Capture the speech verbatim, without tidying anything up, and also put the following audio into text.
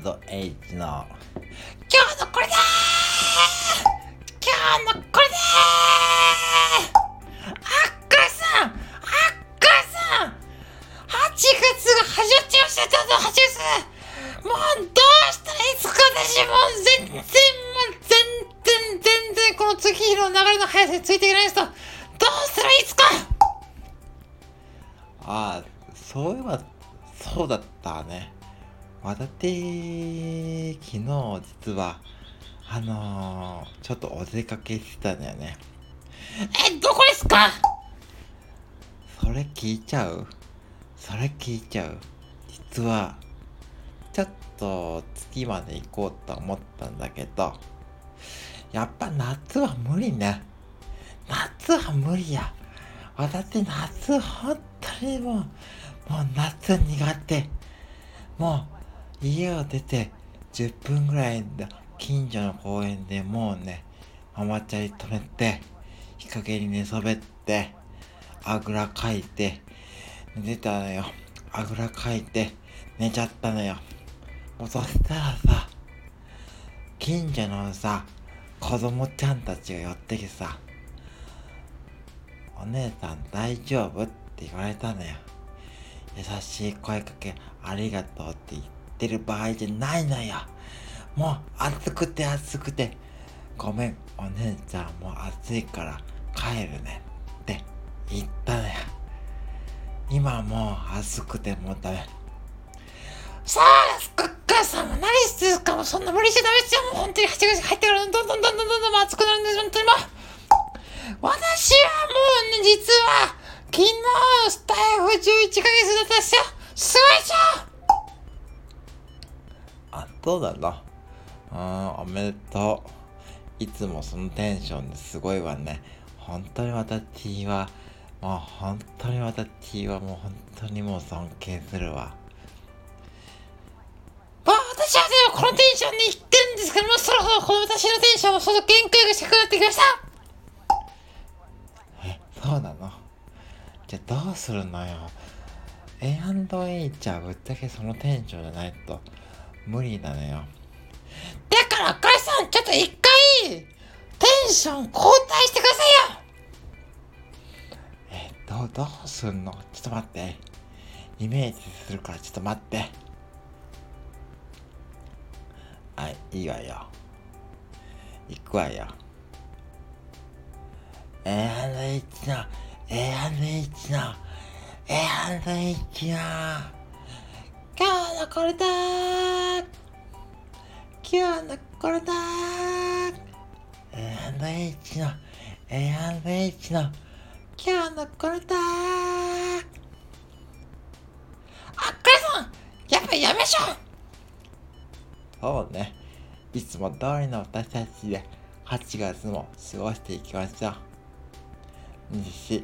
エーアンドエイチ の今日のこれだー今日のこれだーあっくらさんあっくらさんはちがつが始まっちゃいました。どうぞはちがつもうどうしたらいいですか。私もう全然もう全然全然この月日の流れの速さについていけないですとどうしたらいいですか。ああそういえばそうだったね。私、昨日実は、あのー、ちょっとお出かけしてたんだよね。え、どこですか？それ聞いちゃう？それ聞いちゃう？実は、ちょっと月まで行こうと思ったんだけど、やっぱ夏は無理ね。夏は無理や。私、夏、本当にもう、もう夏苦手。もう、家を出てじゅっぷんぐらいの近所の公園でもうね、ママチャリ止めて、日陰に寝そべって、あぐらかいて、寝てたのよ。あぐらかいて、寝ちゃったのよ。もうそしたらさ、近所のさ、子供ちゃんたちが寄ってきてさ、お姉さん大丈夫って言われたのよ。優しい声かけありがとうって言って、出る場合じゃないのよ。もう暑くて暑くてごめんお姉ちゃんもう暑いから帰るねって言ったのよ。今もう暑くてもうダメ。さあすっかさんも何してるかもうそんな無理しちゃダメですよ。もう本当にはちがつ入ってからどんどんどんどんどんどんどん暑くなるんです。本当にもう私はもうね実は昨日スタイフじゅういちかげつだったんですよ。すごいじゃん。あ、そうだな。うん、おめでとう。いつもそのテンションですごいわね。本当に私は、もう本当に私はもう本当にもう尊敬するわ。まあ、私はでもこのテンションにいってるんですけども、そろそろこの私のテンションもその限界が近くなってきました。え、そうなの？じゃあどうするのよ。エーアンドエイチ はぶっちゃけそのテンションじゃないと。無理だねよ。だから、あかりさん、ちょっと一回、テンション交代してくださいよ。えっと、どうすんの？ちょっと待って。イメージするから、ちょっと待って。はい、いいわよ。行くわよ。エーアンドエイチ の、エーアンドエイチ の、エーアンドエイチ の、今日のこれだー今日のこれだー エーアンドエイチ の エーアンドエイチ の今日のこれだーあっくらさんやっぱやめましょう。そうね、いつも通りの私たちではちがつも過ごしていきましょう。にし